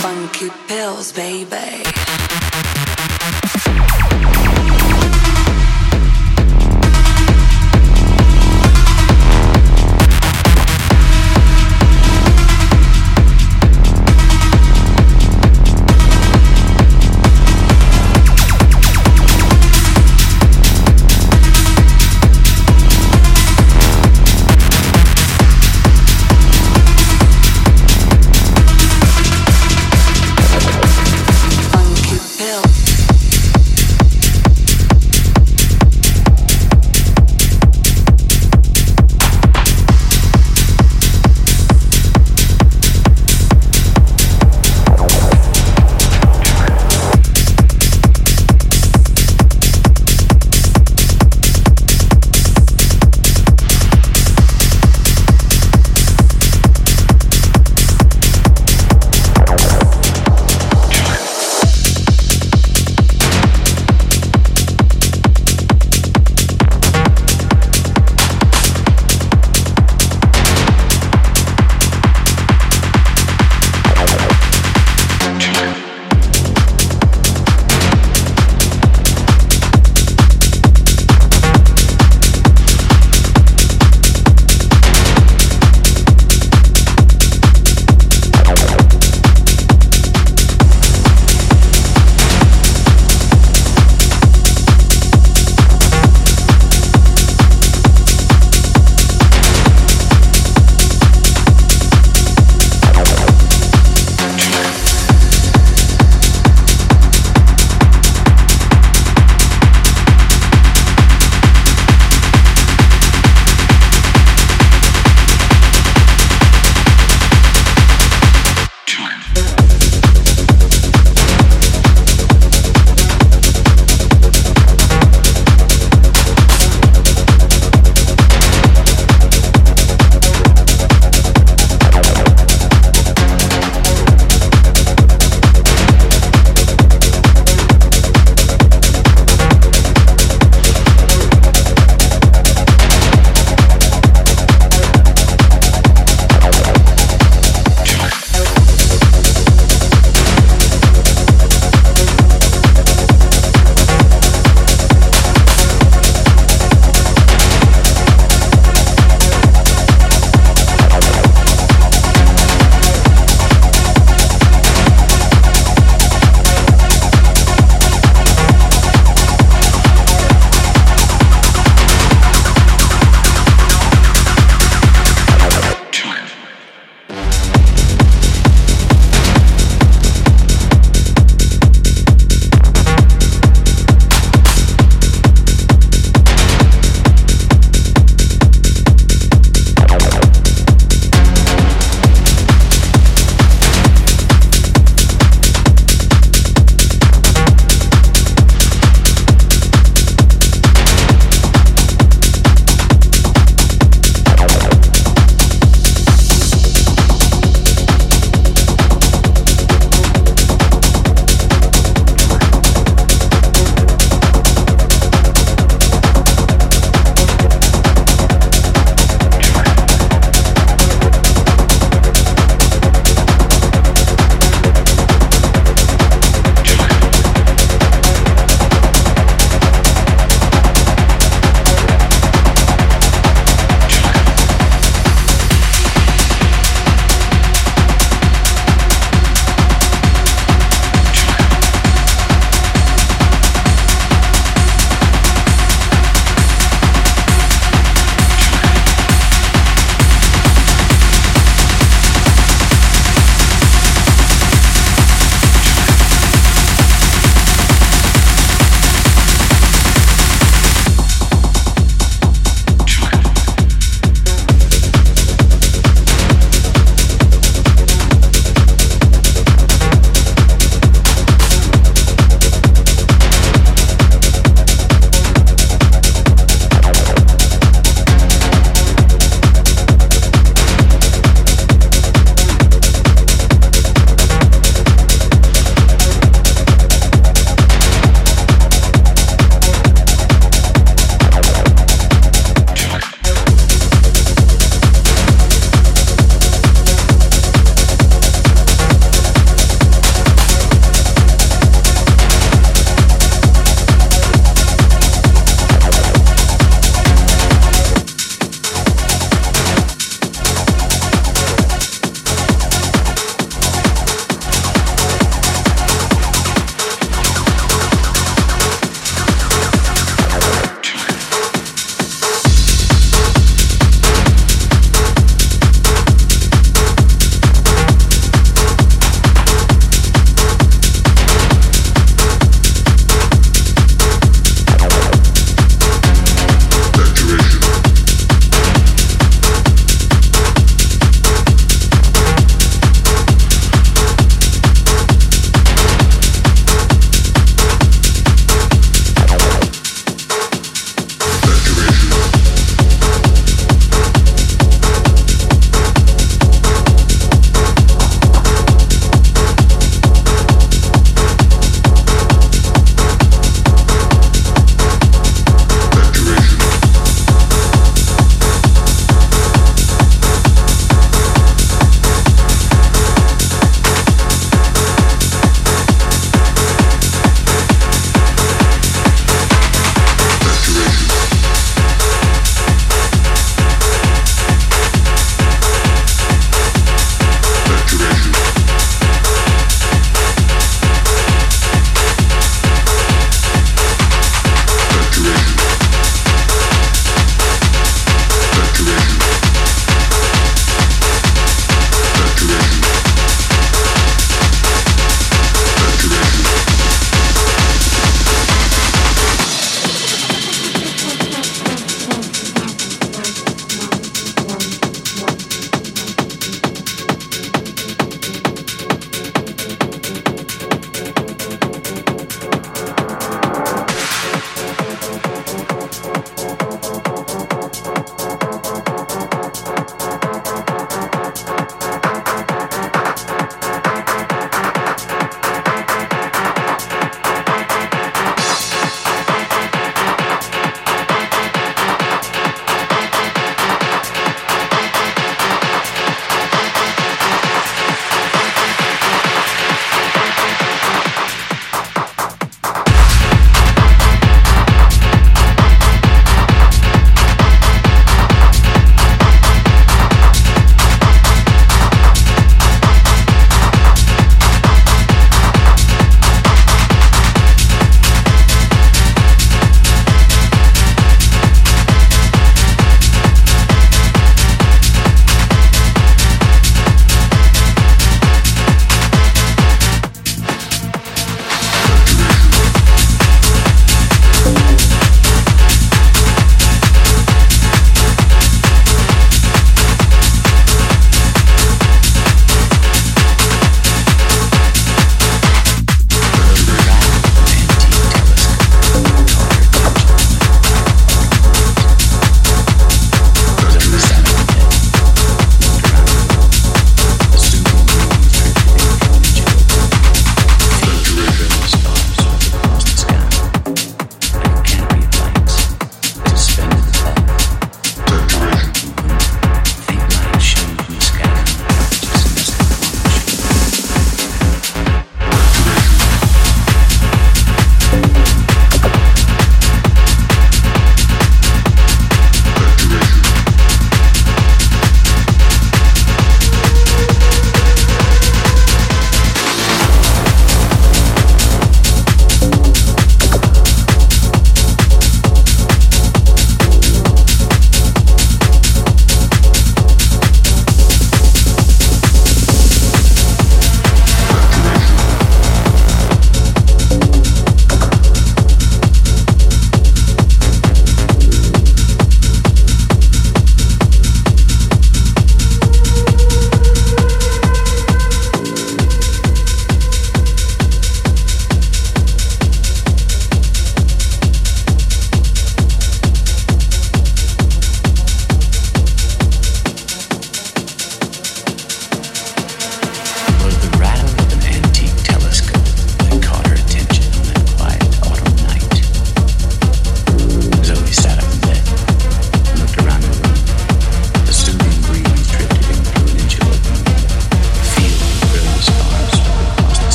Funky pills, baby.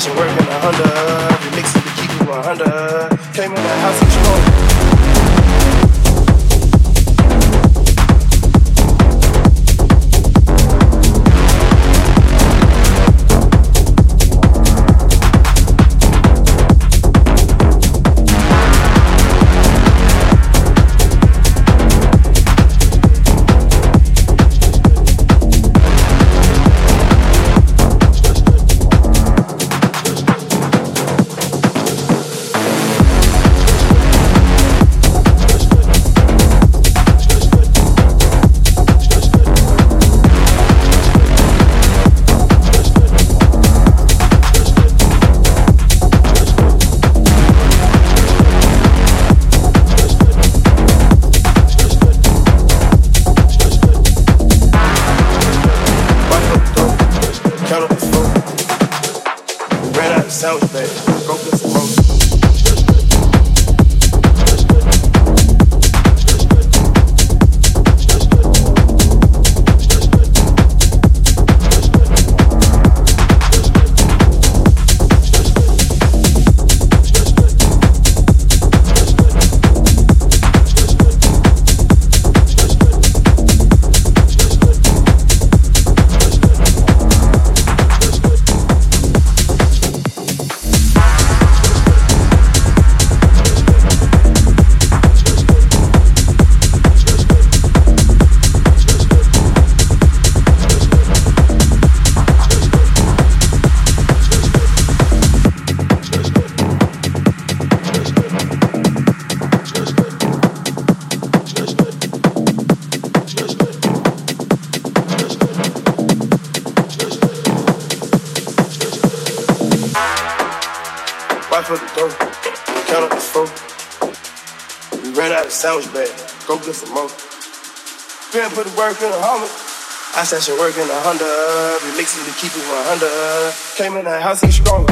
Passion working 100, remix it to keep it 100. Came in the house with your own. I said she working 100, remixing to keep it 100. Came in that house and she gone.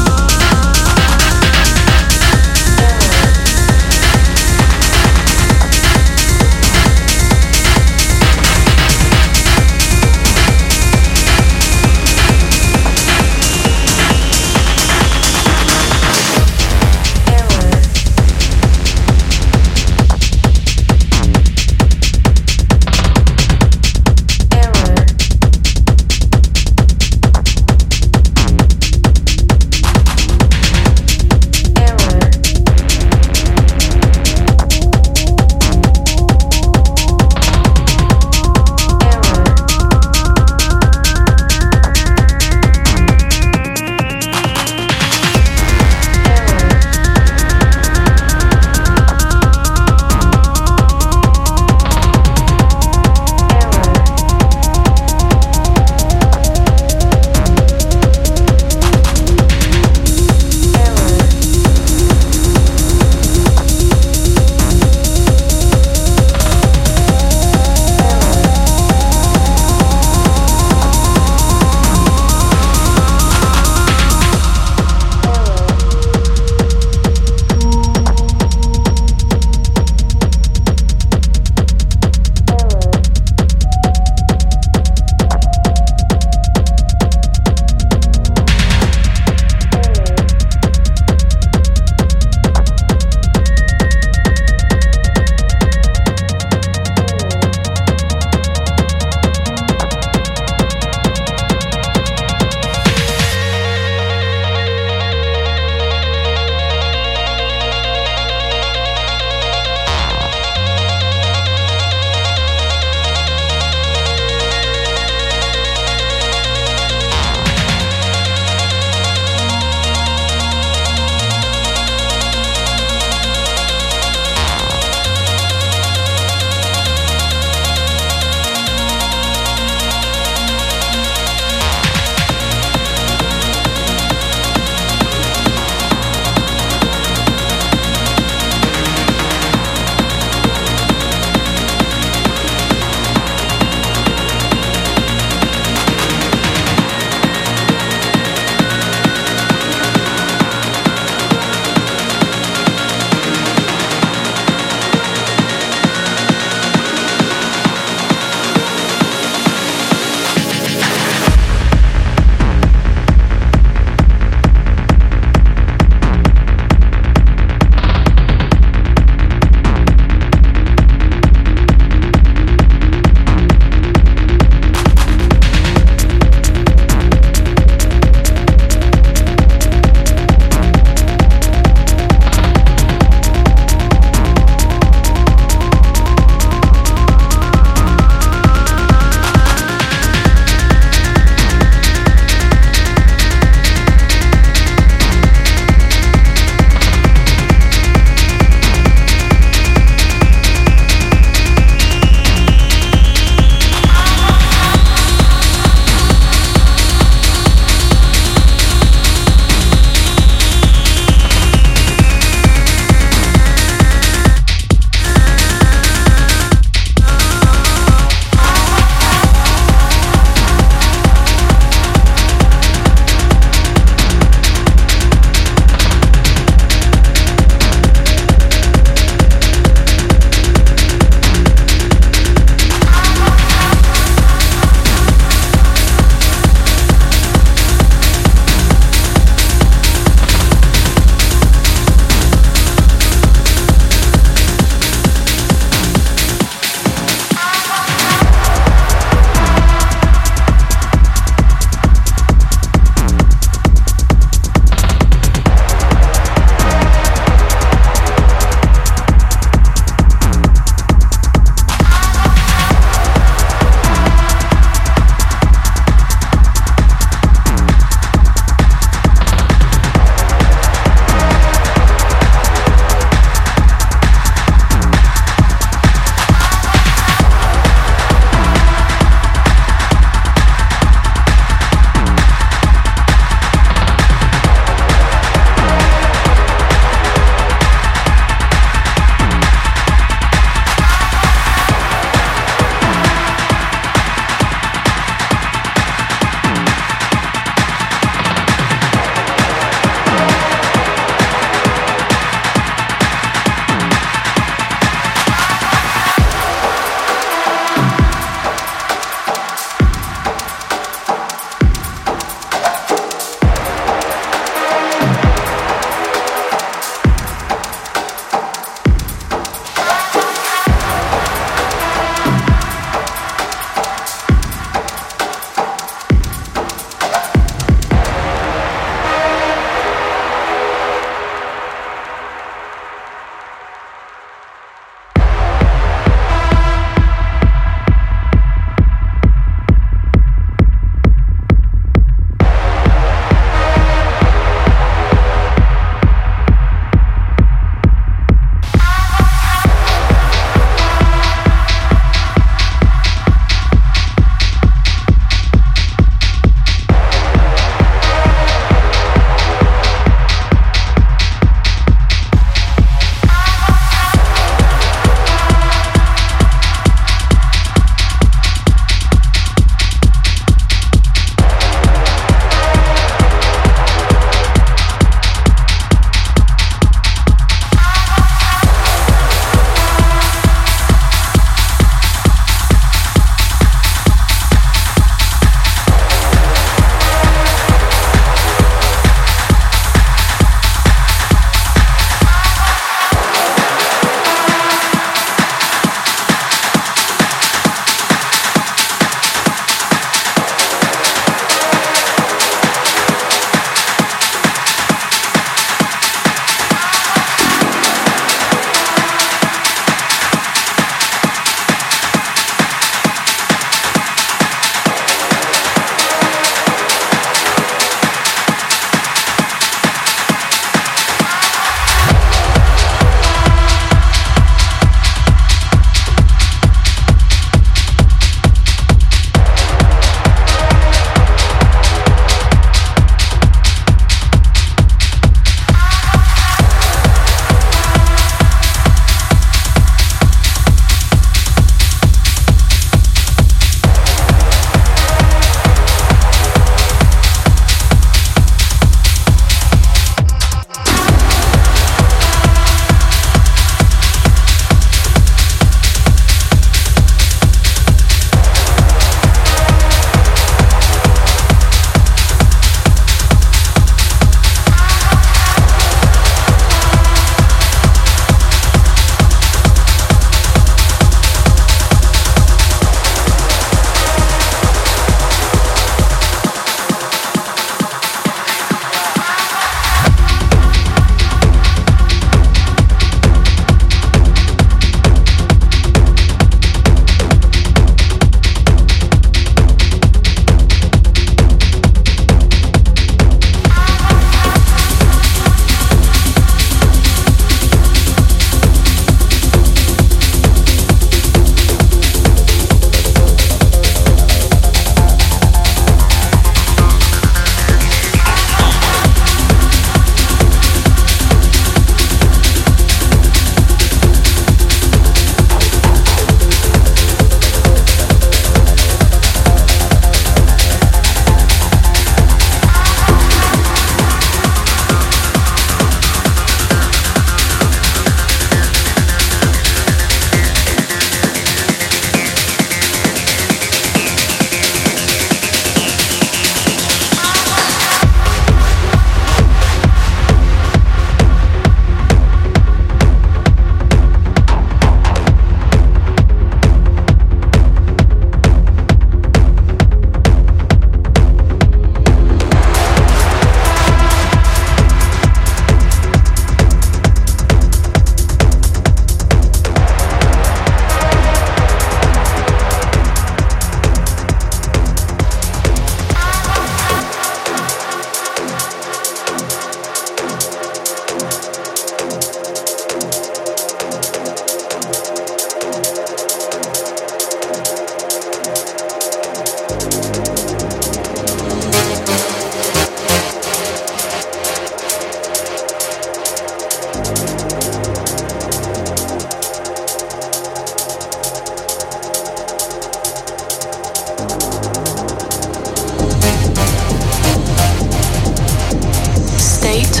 State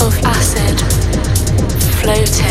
of acid floating.